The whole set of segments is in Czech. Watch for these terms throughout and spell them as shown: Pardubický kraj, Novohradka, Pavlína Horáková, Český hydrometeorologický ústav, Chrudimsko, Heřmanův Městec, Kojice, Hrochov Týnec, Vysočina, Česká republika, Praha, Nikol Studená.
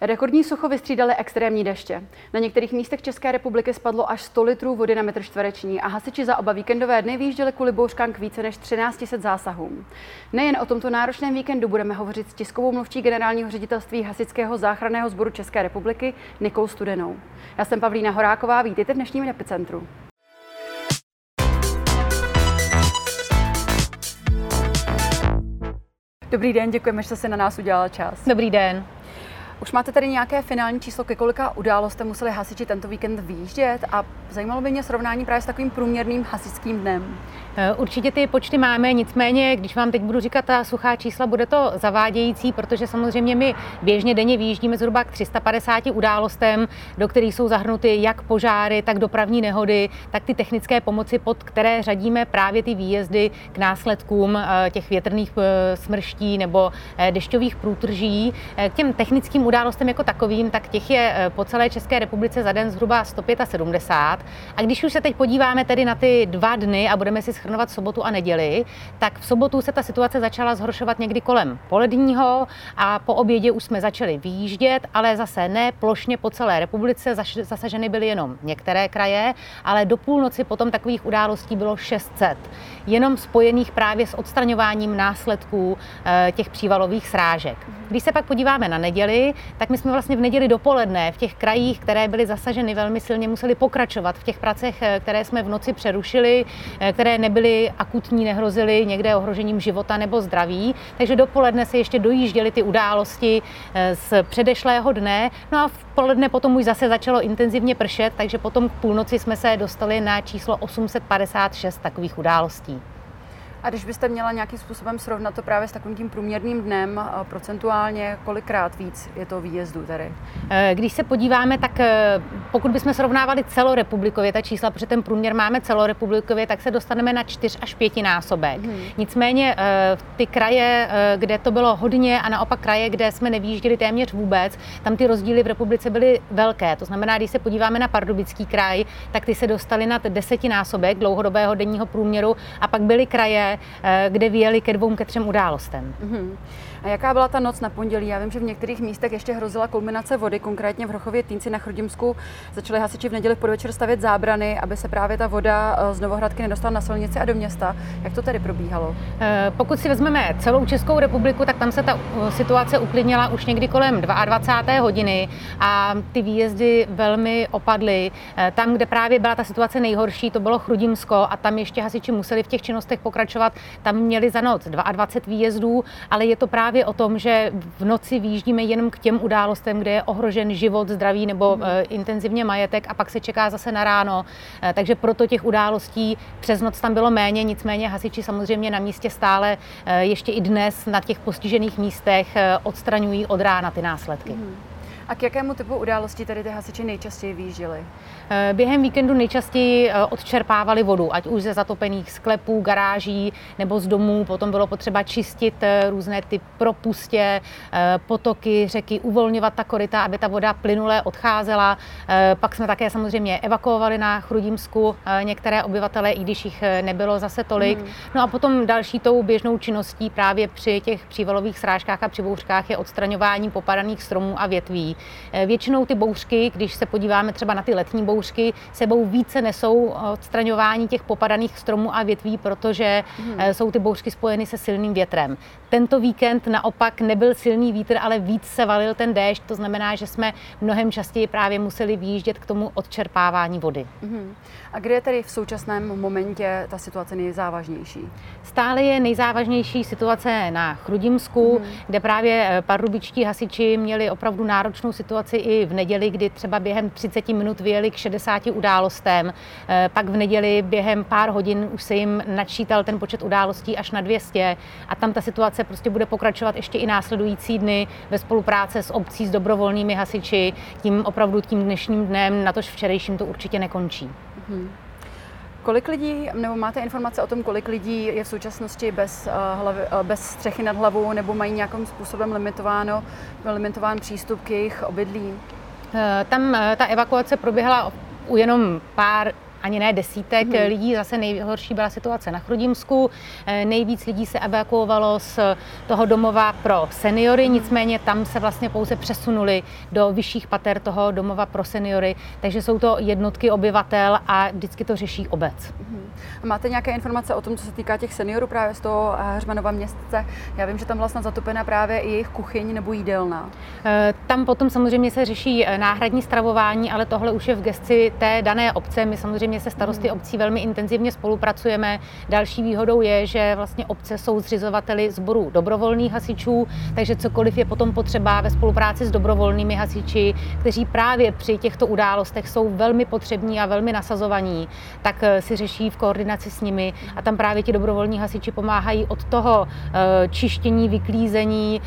Rekordní sucho vystřídaly extrémní deště. Na některých místech České republiky spadlo až 100 litrů vody na metr čtvereční a hasiči za oba víkendové dny vyjížděli kvůli bouřkám k více než 13 000 zásahům. Nejen o tomto náročném víkendu budeme hovořit s tiskovou mluvčí Generálního ředitelství Hasičského záchranného sboru České republiky Nikolou Studenou. Já jsem Pavlína Horáková, vítejte v dnešním epicentru. Dobrý den, děkujeme, že se na nás udělala čas. Dobrý den. Už máte tady nějaké finální číslo, ke kolika událostem museli hasiči tento víkend vyjíždět a zajímalo by mě srovnání právě s takovým průměrným hasičským dnem. Určitě ty počty máme, nicméně, když vám teď budu říkat ta suchá čísla, bude to zavádějící, protože samozřejmě my běžně denně vyjíždíme zhruba k 350 událostem, do kterých jsou zahrnuty jak požáry, tak dopravní nehody, tak ty technické pomoci, pod které řadíme právě ty výjezdy k následkům těch větrných smrští nebo dešťových průtrží. K těm technickým událostem jako takovým, tak těch je po celé České republice za den zhruba 175. A když už se teď podíváme tedy na ty dva dny a budeme si shrnovat sobotu a neděli, tak v sobotu se ta situace začala zhoršovat někdy kolem poledního a po obědě už jsme začali vyjíždět, ale zase ne plošně po celé republice, zasaženy byly jenom některé kraje, ale do půlnoci potom takových událostí bylo 600, jenom spojených právě s odstraňováním následků těch přívalových srážek. Když se pak podíváme na neděli, tak my jsme vlastně v neděli dopoledne v těch krajích, které byly zasaženy velmi silně, museli pokračovat v těch pracech, které jsme v noci přerušili, které nebyly akutní, nehrozily někde ohrožením života nebo zdraví. Takže dopoledne se ještě dojížděly ty události z předešlého dne. No a v poledne potom už zase začalo intenzivně pršet, takže potom k půlnoci jsme se dostali na číslo 856 takových událostí. A když byste měla nějakým způsobem srovnat to právě s takovým tím průměrným dnem, procentuálně kolikrát víc je to výjezdů tady? Když se podíváme, tak pokud bychom srovnávali celorepublikově ta čísla, protože ten průměr máme celorepublikově, tak se dostaneme na 4 až 5 násobek. Nicméně ty kraje, kde to bylo hodně a naopak kraje, kde jsme nevýjížděli téměř vůbec, tam ty rozdíly v republice byly velké. To znamená, když se podíváme na Pardubický kraj, tak ty se dostaly nad 10 násobek dlouhodobého denního průměru a pak byly kraje, kde vyjeli ke 2, ke 3 událostem. A jaká byla ta noc na pondělí? Já vím, že v některých místech ještě hrozila kulminace vody, konkrétně v Hrochově Týnci na Chrudimsku. Začali hasiči v neděli v podvečer stavět zábrany, aby se právě ta voda z Novohradky nedostala na silnici a do města. Jak to tady probíhalo? Pokud si vezmeme celou Českou republiku, tak tam se ta situace uklidnila už někdy kolem 22. hodiny a ty výjezdy velmi opadly. Tam, kde právě byla ta situace nejhorší, to bylo Chrudimsko a tam ještě hasiči museli v těch činnostech pokračovat. Tam měli za noc 22 výjezdů, ale je to právě o tom, že v noci vyjíždíme jenom k těm událostem, kde je ohrožen život, zdraví nebo intenzivně majetek a pak se čeká zase na ráno. Takže proto těch událostí přes noc tam bylo méně, nicméně hasiči samozřejmě na místě stále ještě i dnes na těch postižených místech odstraňují od rána ty následky. A k jakému typu událostí tady ty hasiči nejčastěji vyjížděli? Během víkendu nejčastěji odčerpávali vodu, ať už ze zatopených sklepů, garáží nebo z domů. Potom bylo potřeba čistit různé ty propustě, potoky, řeky, uvolňovat ta koryta, aby ta voda plynule odcházela. Pak jsme také samozřejmě evakuovali na Chrudimsku některé obyvatele, i když jich nebylo zase tolik. No a potom další tou běžnou činností právě při těch přívalových srážkách a při bouřkách je odstraňování popadaných stromů a větví. Většinou ty bouřky, když se podíváme třeba na ty letní bouřky, sebou více nesou odstraňování těch popadaných stromů a větví, protože jsou ty bouřky spojeny se silným větrem. Tento víkend naopak nebyl silný vítr, ale víc se valil ten déšť, to znamená, že jsme mnohem častěji právě museli vyjíždět k tomu odčerpávání vody. A kde je tedy v současném momentě ta situace nejzávažnější? Stále je nejzávažnější situace na Chrudimsku, kde právě pardubičtí hasiči měli opravdu náročnou situaci i v neděli, kdy třeba během 30 minut vyjeli k 60 událostem. Pak v neděli během pár hodin už se jim načítal ten počet událostí až na 200 a tam ta situace prostě bude pokračovat ještě i následující dny ve spolupráci s obcí, s dobrovolnými hasiči. Tím opravdu tím dnešním dnem, natož včerejším, to určitě nekončí. Kolik lidí, nebo máte informace o tom, kolik lidí je v současnosti bez střechy nad hlavou nebo mají nějakým způsobem limitován přístup k jejich obydlí? Tam ta evakuace proběhla u jenom pár ani ne desítek lidí. Zase nejhorší byla situace na Chrudimsku. Nejvíc lidí se evakuovalo z toho domova pro seniory, nicméně tam se vlastně pouze přesunuli do vyšších pater toho domova pro seniory, takže jsou to jednotky obyvatel a vždycky to řeší obec. Máte nějaké informace o tom, co se týká těch seniorů právě z toho Heřmanova městce? Já vím, že tam vlastně zatopena právě i jejich kuchyň nebo jídelna. Tam potom samozřejmě se řeší náhradní stravování, ale tohle už je v gesci té dané obce. My samozřejmě se starosty obcí velmi intenzivně spolupracujeme. Další výhodou je, že vlastně obce jsou zřizovateli sborů dobrovolných hasičů, takže cokoliv je potom potřeba ve spolupráci s dobrovolnými hasiči, kteří právě při těchto událostech jsou velmi potřební a velmi nasazovaní, tak si řeší v koordinaci s nimi a tam právě ti dobrovolní hasiči pomáhají od toho čištění, vyklízení,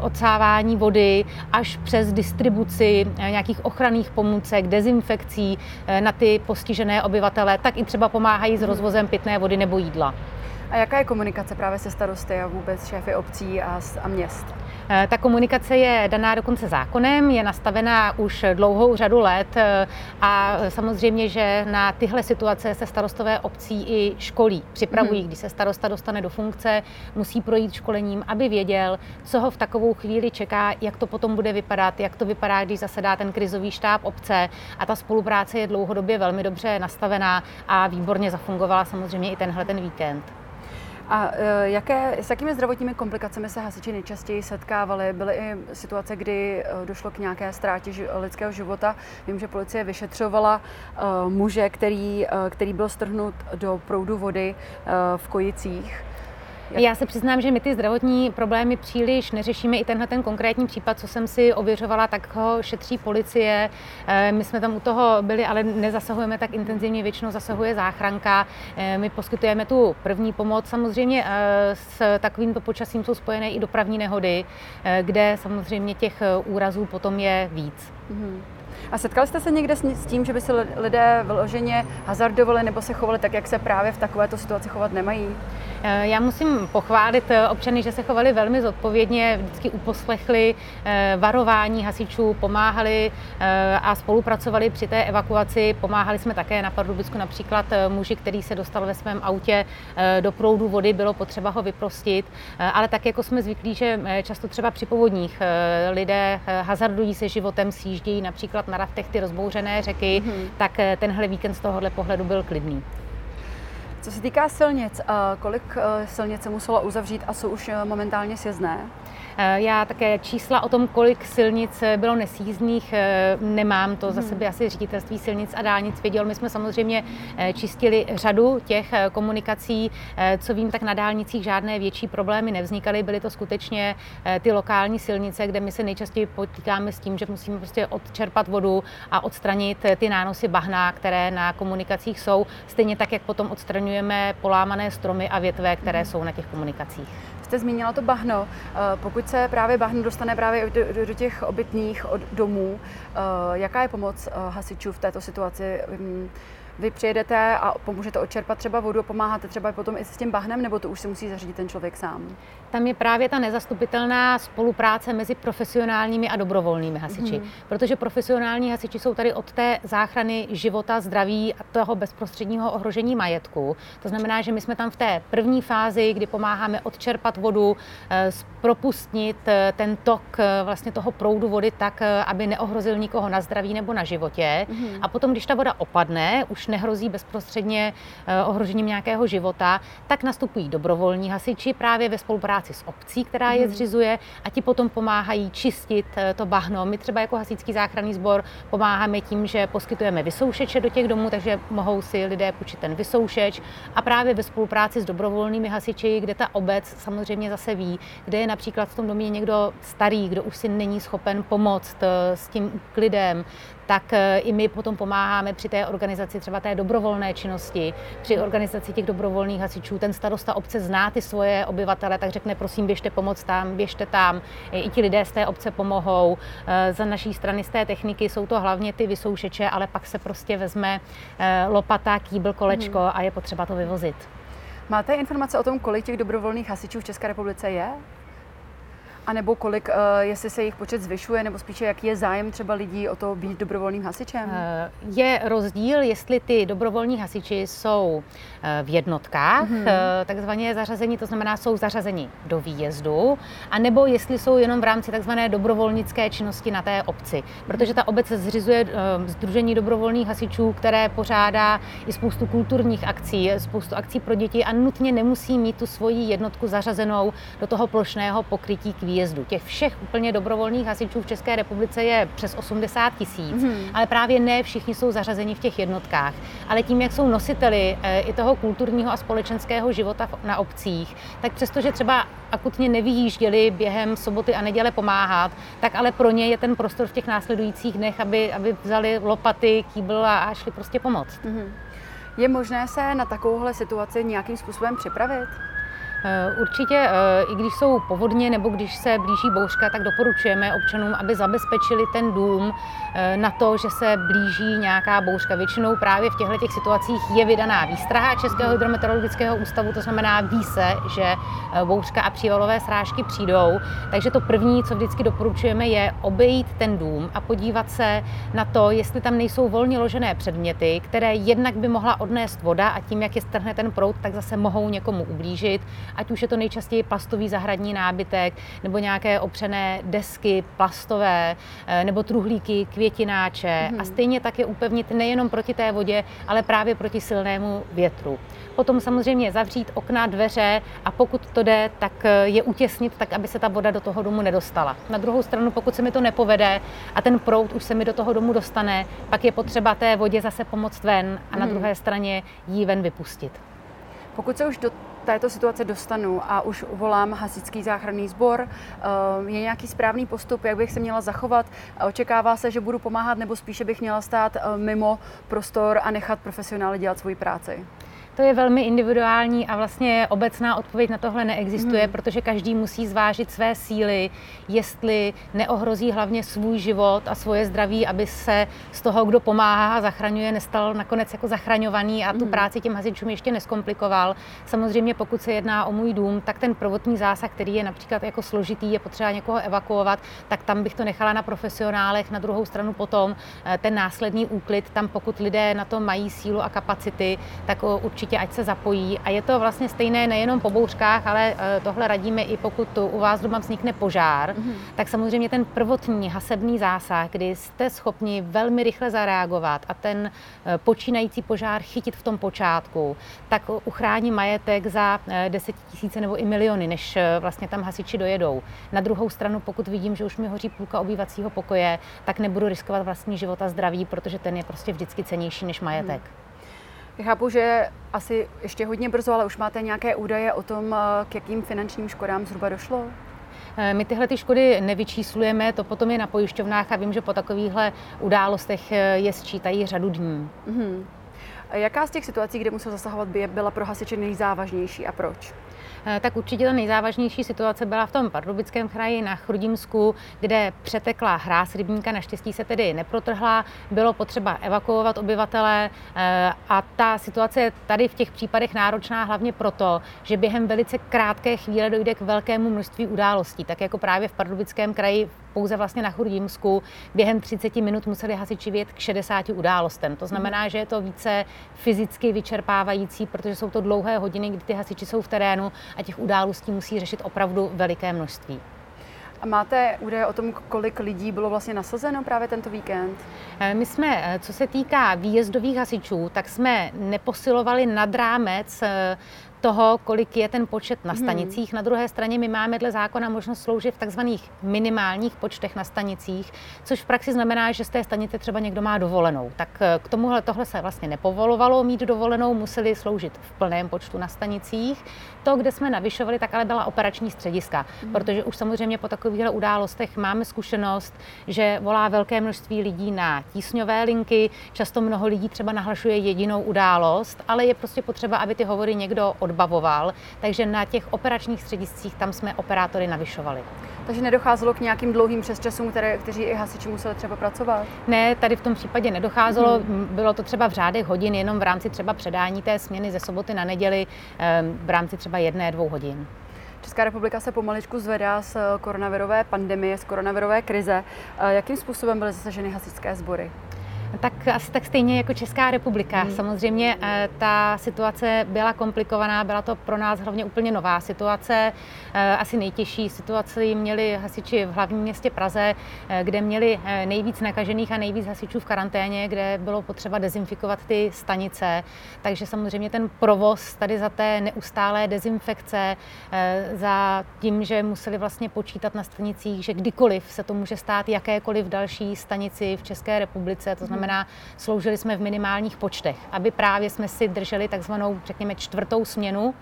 odsávání vody až přes distribuci nějakých ochranných pomůcek, dezinfekcí na ty postižené obyvatele, tak i třeba pomáhají s rozvozem pitné vody nebo jídla. A jaká je komunikace právě se starosty a vůbec šéfy obcí a měst? Ta komunikace je daná dokonce zákonem, je nastavená už dlouhou řadu let a samozřejmě, že na tyhle situace se starostové obcí i školí připravují. Když se starosta dostane do funkce, musí projít školením, aby věděl, co ho v takovou chvíli čeká, jak to potom bude vypadat, jak to vypadá, když zasedá ten krizový štáb obce, a ta spolupráce je dlouhodobě velmi dobře nastavená a výborně zafungovala samozřejmě i tenhle ten víkend. A s jakými zdravotními komplikacemi se hasiči nejčastěji setkávali? Byly i situace, kdy došlo k nějaké ztrátě lidského života. Vím, že policie vyšetřovala muže, který byl strhnut do proudu vody v Kojicích. Já se přiznám, že my ty zdravotní problémy příliš neřešíme. I tenhle ten konkrétní případ, co jsem si ověřovala, tak ho šetří policie. My jsme tam u toho byli, ale nezasahujeme tak intenzivně, většinou zasahuje záchranka. My poskytujeme tu první pomoc. Samozřejmě s takovýmto počasím jsou spojené i dopravní nehody, kde samozřejmě těch úrazů potom je víc. A setkali jste se někde s tím, že by se lidé vyloženě hazardovali nebo se chovali tak, jak se právě v takovéto situaci chovat nemají? Já musím pochválit občany, že se chovali velmi zodpovědně, vždycky uposlechli varování hasičů, pomáhali a spolupracovali při té evakuaci. Pomáhali jsme také na Pardubicku například muži, který se dostal ve svém autě do proudu vody, bylo potřeba ho vyprostit, ale tak jako jsme zvyklí, že často třeba při povodních lidé hazardují se životem, sjíždějí například na raftech ty rozbouřené řeky, tak tenhle víkend z tohohle pohledu byl klidný. Co se týká silnic, kolik silnic se muselo uzavřít a jsou už momentálně sjezdné? Já také čísla o tom, kolik silnic bylo nesjízdných, nemám. To za sebe asi Ředitelství silnic a dálnic vědělo. My jsme samozřejmě čistili řadu těch komunikací. Co vím, tak na dálnicích žádné větší problémy nevznikaly. Byly to skutečně ty lokální silnice, kde my se nejčastěji potýkáme s tím, že musíme prostě odčerpat vodu a odstranit ty nánosy bahna, které na komunikacích jsou. Stejně tak, jak potom odstraňujeme polámané stromy a větve, které jsou na těch komunikacích. Jste zmínila to bahno. Pokud se právě bahno dostane právě do těch obytných domů, jaká je pomoc hasičů v této situaci? Vy přijedete a pomůžete odčerpat třeba vodu, pomáháte třeba potom i s tím bahnem, nebo to už si musí zařídit ten člověk sám? Tam je právě ta nezastupitelná spolupráce mezi profesionálními a dobrovolnými hasiči. Protože profesionální hasiči jsou tady od té záchrany života, zdraví a toho bezprostředního ohrožení majetku. To znamená, že my jsme tam v té první fázi, kdy pomáháme odčerpat vodu, propustnit ten tok vlastně toho proudu vody tak, aby neohrozil nikoho na zdraví nebo na životě. A potom, když ta voda opadne, už nehrozí bezprostředně ohrožením nějakého života, tak nastupují dobrovolní hasiči právě ve spolupráci s obcí, která je zřizuje, a ti potom pomáhají čistit to bahno. My třeba jako hasičský záchranný sbor pomáháme tím, že poskytujeme vysoušeče do těch domů, takže mohou si lidé půjčit ten vysoušeč, a právě ve spolupráci s dobrovolnými hasiči, kde ta obec samozřejmě zase ví, kde je například v tom domě někdo starý, kdo už si není schopen pomoct s tím klidem, tak i my potom pomáháme při té organizaci třeba té dobrovolné činnosti, při organizaci těch dobrovolných hasičů. Ten starosta obce zná ty svoje obyvatele, tak řekne, prosím, běžte pomoct tam, běžte tam. I ti lidé z té obce pomohou. Za naší strany z té techniky jsou to hlavně ty vysoušeče, ale pak se prostě vezme lopata, kýbl, kolečko a je potřeba to vyvozit. Máte informace o tom, kolik těch dobrovolných hasičů v České republice je? A nebo kolik, jestli se jejich počet zvyšuje, nebo spíše jak je zájem třeba lidí o to být dobrovolným hasičem? Je rozdíl, jestli ty dobrovolní hasiči jsou v jednotkách, takzvaně zařazení, to znamená jsou zařazeni do výjezdu, anebo jestli jsou jenom v rámci takzvané dobrovolnické činnosti na té obci. Protože ta obec zřizuje sdružení dobrovolných hasičů, které pořádá i spoustu kulturních akcí, spoustu akcí pro děti a nutně nemusí mít tu svoji jednotku zařazenou do toho plošného pokrytí k výjezdu. Těch všech úplně dobrovolných hasičů v České republice je přes 80 000, ale právě ne všichni jsou zařazeni v těch jednotkách. Ale tím, jak jsou nositeli i toho kulturního a společenského života na obcích, tak přestože třeba akutně nevyjížděli během soboty a neděle pomáhat, tak ale pro ně je ten prostor v těch následujících dnech, aby vzali lopaty, kýbl a šli prostě pomoct. Je možné se na takovouhle situaci nějakým způsobem připravit? Určitě, i když jsou povodně nebo když se blíží bouřka, tak doporučujeme občanům, aby zabezpečili ten dům na to, že se blíží nějaká bouřka. Většinou právě v těchto situacích je vydaná výstraha Českého hydrometeorologického ústavu, to znamená ví se, že bouřka a přívalové srážky přijdou. Takže to první, co vždycky doporučujeme, je obejít ten dům a podívat se na to, jestli tam nejsou volně ložené předměty, které jednak by mohla odnést voda a tím, jak je strhne ten proud, tak zase mohou někomu ublížit. Ať už je to nejčastěji plastový zahradní nábytek, nebo nějaké opřené desky plastové, nebo truhlíky, květináče. A stejně tak je upevnit nejenom proti té vodě, ale právě proti silnému větru. Potom samozřejmě zavřít okna, dveře a pokud to jde, tak je utěsnit tak, aby se ta voda do toho domu nedostala. Na druhou stranu, pokud se mi to nepovede a ten proud už se mi do toho domu dostane, pak je potřeba té vodě zase pomoct ven a na druhé straně ji ven vypustit. Pokud se už do této situace dostanu a už volám hasičský záchranný sbor, je nějaký správný postup, jak bych se měla zachovat? Očekává se, že budu pomáhat, nebo spíše bych měla stát mimo prostor a nechat profesionály dělat svoji práci? To je velmi individuální a vlastně obecná odpověď na tohle neexistuje, protože každý musí zvážit své síly, jestli neohrozí hlavně svůj život a svoje zdraví, aby se z toho, kdo pomáhá a zachraňuje, nestal nakonec jako zachraňovaný a tu práci těm hasičům ještě neskomplikoval. Samozřejmě pokud se jedná o můj dům, tak ten prvotní zásah, který je například jako složitý, je potřeba někoho evakuovat, tak tam bych to nechala na profesionálech. Na druhou stranu potom ten následný úklid, tam pokud lidé na to mají sílu a kapacity, tak určitě ať se zapojí. A je to vlastně stejné nejenom po bouřkách, ale tohle radíme i pokud u vás doma vznikne požár, tak samozřejmě ten prvotní hasebný zásah, kdy jste schopni velmi rychle zareagovat a ten počínající požár chytit v tom počátku, tak uchrání majetek za 10 000 nebo i miliony, než vlastně tam hasiči dojedou. Na druhou stranu, pokud vidím, že už mi hoří půlka obývacího pokoje, tak nebudu riskovat vlastní život a zdraví, protože ten je prostě vždycky cennější než majetek. Já chápu, že asi ještě hodně brzo, ale už máte nějaké údaje o tom, k jakým finančním škodám zhruba došlo? My tyhle ty škody nevyčíslujeme, to potom je na pojišťovnách a vím, že po takovýchhle událostech je sčítají řadu dní. Jaká z těch situací, kde musel zasahovat, byla pro hasiče nejzávažnější a proč? Tak určitě ta nejzávažnější situace byla v tom Pardubickém kraji na Chrudimsku, kde přetekla hráz rybníka, naštěstí se tedy neprotrhla, bylo potřeba evakuovat obyvatele a ta situace je tady v těch případech náročná hlavně proto, že během velice krátké chvíle dojde k velkému množství událostí, tak jako právě v Pardubickém kraji pouze vlastně na Chrudimsku během 30 minut museli hasiči vyjet k 60 událostem. To znamená, že je to více fyzicky vyčerpávající, protože jsou to dlouhé hodiny, kdy ty hasiči jsou v terénu a těch událostí musí řešit opravdu veliké množství. A máte údaje o tom, kolik lidí bylo vlastně nasazeno právě tento víkend? My jsme, co se týká výjezdových hasičů, tak jsme neposilovali nad rámec toho, kolik je ten počet na stanicích. Na druhé straně my máme dle zákona možnost sloužit v takzvaných minimálních počtech na stanicích, což v praxi znamená, že z té stanice třeba někdo má dovolenou. Tak k tomuhle tohle se vlastně nepovolovalo mít dovolenou, museli sloužit v plném počtu na stanicích. To, kde jsme navyšovali, tak ale byla operační střediska, protože už samozřejmě po takovýchhle událostech máme zkušenost, že volá velké množství lidí na tísňové linky, často mnoho lidí třeba nahlašuje jedinou událost, ale je prostě potřeba, aby ty hovory někdo odbavoval, takže na těch operačních střediscích tam jsme operátory navyšovali. Takže nedocházelo k nějakým dlouhým přesčasům, kteří i hasiči museli třeba pracovat? Ne, tady v tom případě nedocházelo, bylo to třeba v řádech hodin, jenom v rámci třeba předání té směny ze soboty na neděli, v rámci třeba 1-2 hodin. Česká republika se pomaličku zvedá z koronavirové pandemie, z koronavirové krize. Jakým způsobem byly zasaženy hasičské sbory? Tak asi tak stejně jako Česká republika. Samozřejmě ta situace byla komplikovaná, byla to pro nás hlavně úplně nová situace. Asi nejtěžší situaci měli hasiči v hlavním městě Praze, kde měli nejvíc nakažených a nejvíc hasičů v karanténě, kde bylo potřeba dezinfikovat ty stanice. Takže samozřejmě ten provoz tady za té neustálé dezinfekce, za tím, že museli vlastně počítat na stanicích, že kdykoliv se to může stát jakékoliv další stanici v České republice, to znamená, sloužili jsme v minimálních počtech, aby právě jsme si drželi takzvanou, řekněme, čtvrtou směnu,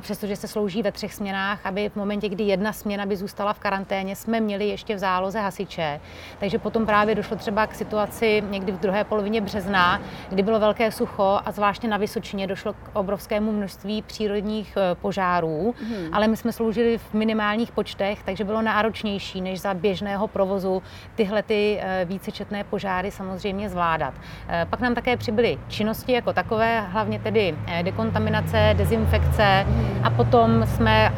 přestože se slouží ve třech směnách, aby v momentě, kdy jedna směna by zůstala v karanténě, jsme měli ještě v záloze hasiče. Takže potom právě došlo třeba k situaci někdy v druhé polovině března, kdy bylo velké sucho a zvláště na Vysočině došlo k obrovskému množství přírodních požárů, ale my jsme sloužili v minimálních počtech, takže bylo náročnější než za běžného provozu tyhle ty vícečetné požáry samozřejmě zvládat. Pak nám také přibyly činnosti jako takové, hlavně tedy dekontaminace, dezinfekce a potom jsme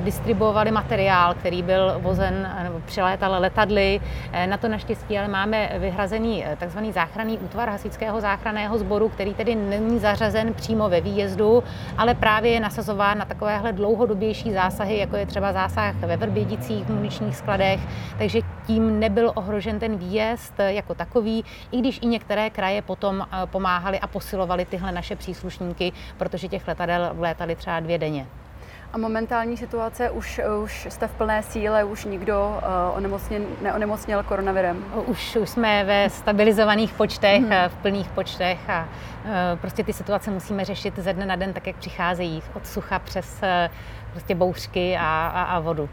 distribuovali materiál, který byl vozen nebo přilétal letadly. Na to naštěstí ale máme vyhrazený takzvaný záchranný útvar hasičského záchranného sboru, který tedy není zařazen přímo ve výjezdu, ale právě je nasazován na takovéhle dlouhodobější zásahy, jako je třeba zásah ve Vrbědicích, muničních skladech, takže tím nebyl ohrožen ten výjezd jako takový, i když i některé kraje potom pomáhali a posilovali tyhle naše příslušníky, protože těch letadel létaly třeba 2 denně. A momentální situace, už jste v plné síle, už nikdo neonemocněl koronavirem? Už jsme ve stabilizovaných počtech, v plných počtech a prostě ty situace musíme řešit ze dne na den, tak jak přicházejí, od sucha přes prostě bouřky a vodu.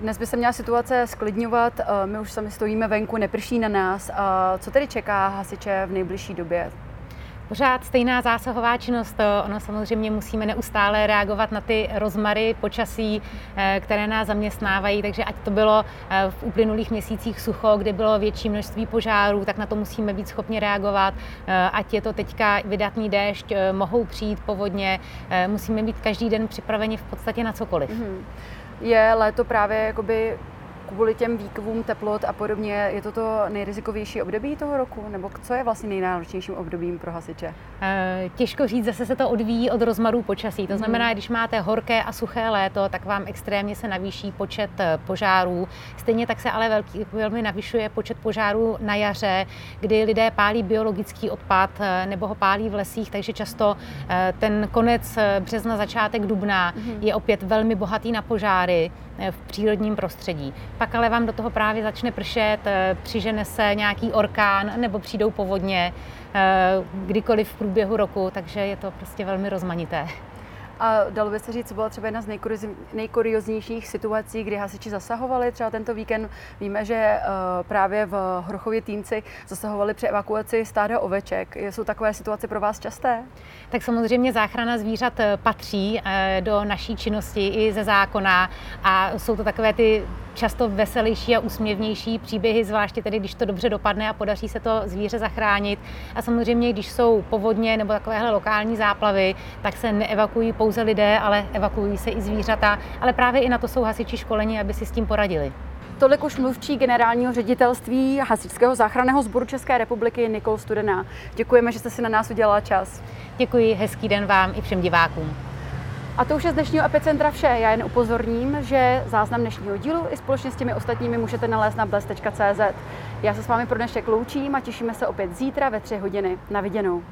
Dnes by se měla situace sklidňovat, my už sami stojíme venku, neprší na nás. Co tedy čeká hasiče v nejbližší době? Pořád stejná zásahová činnost, ono samozřejmě musíme neustále reagovat na ty rozmary počasí, které nás zaměstnávají, takže ať to bylo v uplynulých měsících sucho, kde bylo větší množství požárů, tak na to musíme být schopni reagovat, ať je to teďka vydatný déšť, mohou přijít povodně, musíme být každý den připraveni v podstatě na cokoliv. Je léto právě jakoby kvůli těm výkyvům teplot a podobně, je to to nejrizikovější období toho roku? Nebo co je vlastně nejnáročnějším obdobím pro hasiče? Těžko říct, zase se to odvíjí od rozmarů počasí. To znamená, když máte horké a suché léto, tak vám extrémně se navýší počet požárů. Stejně tak se ale velmi navyšuje počet požárů na jaře, kdy lidé pálí biologický odpad nebo ho pálí v lesích, takže často ten konec března, začátek dubna je opět velmi bohatý na požáry v přírodním prostředí. Pak ale vám do toho právě začne pršet, přižene se nějaký orkán nebo přijdou povodně kdykoliv v průběhu roku, takže je to prostě velmi rozmanité. A dalo by se říct, co byla třeba jedna z nejkurioznějších situací, kdy hasiči zasahovali. Třeba tento víkend víme, že právě v Hrochově Týnci zasahovali při evakuaci stáda oveček. Jsou takové situace pro vás časté? Tak samozřejmě záchrana zvířat patří do naší činnosti i ze zákona a jsou to takové ty často veselější a úsměvnější příběhy, zvláště tedy, když to dobře dopadne a podaří se to zvíře zachránit. A samozřejmě, když jsou povodně nebo takovéhle lokální záplavy, tak se neevakuují pouze lidé, ale evakuují se i zvířata. Ale právě i na to jsou hasiči školeni, aby si s tím poradili. Tolik už mluvčí generálního ředitelství Hasičského záchranného sboru České republiky Nikol Studená. Děkujeme, že jste si na nás udělala čas. Děkuji, hezký den vám i všem divákům. A to už je z dnešního Epicentra vše. Já jen upozorním, že záznam dnešního dílu i společně s těmi ostatními můžete nalézt na bles.cz. Já se s vámi pro dnešek loučím a těšíme se opět zítra ve 3 hodiny. Na viděnou.